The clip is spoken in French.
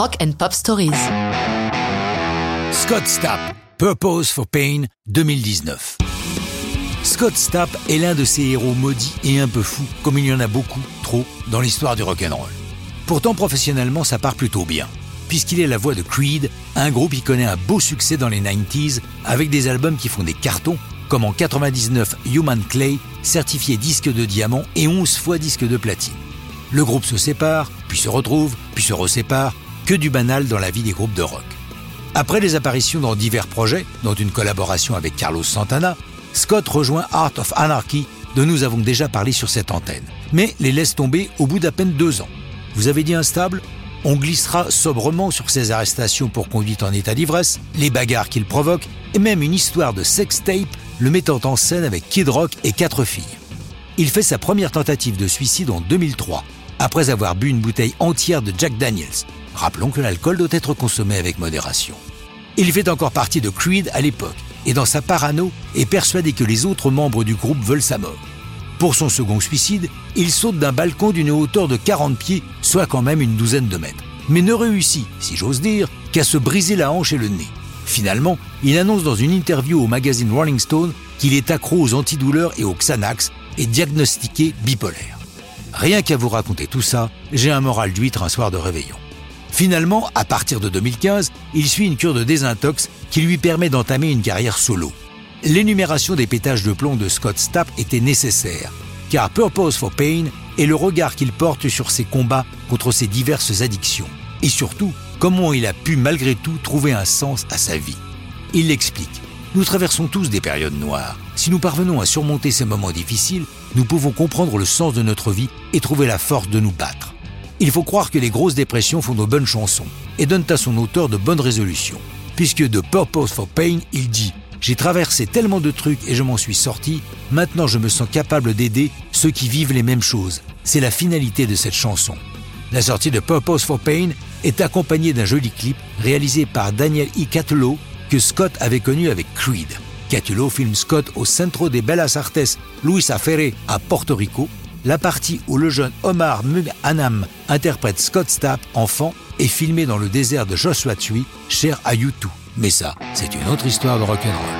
Rock and Pop Stories. Scott Stapp, Purpose for Pain, 2019. Scott Stapp est l'un de ces héros maudits et un peu fous, comme il y en a beaucoup, trop, dans l'histoire du rock'n'roll. Pourtant, professionnellement, ça part plutôt bien, puisqu'il est la voix de Creed, un groupe qui connaît un beau succès dans les 90s, avec des albums qui font des cartons, comme en 99 Human Clay, certifié disque de diamant et 11 fois disque de platine. Le groupe se sépare, puis se retrouve, puis se resépare, que du banal dans la vie des groupes de rock. Après des apparitions dans divers projets, dont une collaboration avec Carlos Santana, Scott rejoint Art of Anarchy, dont nous avons déjà parlé sur cette antenne, mais les laisse tomber au bout d'à peine 2 ans. Vous avez dit instable ? On glissera sobrement sur ses arrestations pour conduite en état d'ivresse, les bagarres qu'il provoque, et même une histoire de sextape le mettant en scène avec Kid Rock et 4 filles. Il fait sa première tentative de suicide en 2003, après avoir bu une bouteille entière de Jack Daniels. Rappelons que l'alcool doit être consommé avec modération. Il fait encore partie de Creed à l'époque, et dans sa parano, est persuadé que les autres membres du groupe veulent sa mort. Pour son second suicide, il saute d'un balcon d'une hauteur de 40 pieds, soit quand même une douzaine de mètres, mais ne réussit, si j'ose dire, qu'à se briser la hanche et le nez. Finalement, il annonce dans une interview au magazine Rolling Stone qu'il est accro aux antidouleurs et aux Xanax et diagnostiqué bipolaire. Rien qu'à vous raconter tout ça, j'ai un moral d'huître un soir de réveillon. Finalement, à partir de 2015, il suit une cure de désintox qui lui permet d'entamer une carrière solo. L'énumération des pétages de plomb de Scott Stapp était nécessaire, car Purpose for Pain est le regard qu'il porte sur ses combats contre ses diverses addictions, et surtout, comment il a pu malgré tout trouver un sens à sa vie. Il l'explique. Nous traversons tous des périodes noires. Si nous parvenons à surmonter ces moments difficiles, nous pouvons comprendre le sens de notre vie et trouver la force de nous battre. Il faut croire que les grosses dépressions font de bonnes chansons et donnent à son auteur de bonnes résolutions, puisque de Purpose for Pain, il dit « J'ai traversé tellement de trucs et je m'en suis sorti, maintenant je me sens capable d'aider ceux qui vivent les mêmes choses. C'est la finalité de cette chanson. » La sortie de Purpose for Pain est accompagnée d'un joli clip réalisé par Daniel E. Catullo, que Scott avait connu avec Creed. Catullo filme Scott au Centro de Bellas Artes Luis Ferré à Porto Rico, la partie où le jeune Omar Mughanam interprète Scott Stapp, enfant, est filmée dans le désert de Joshua Tree, cher à U2. Mais ça, c'est une autre histoire de rock'n'roll.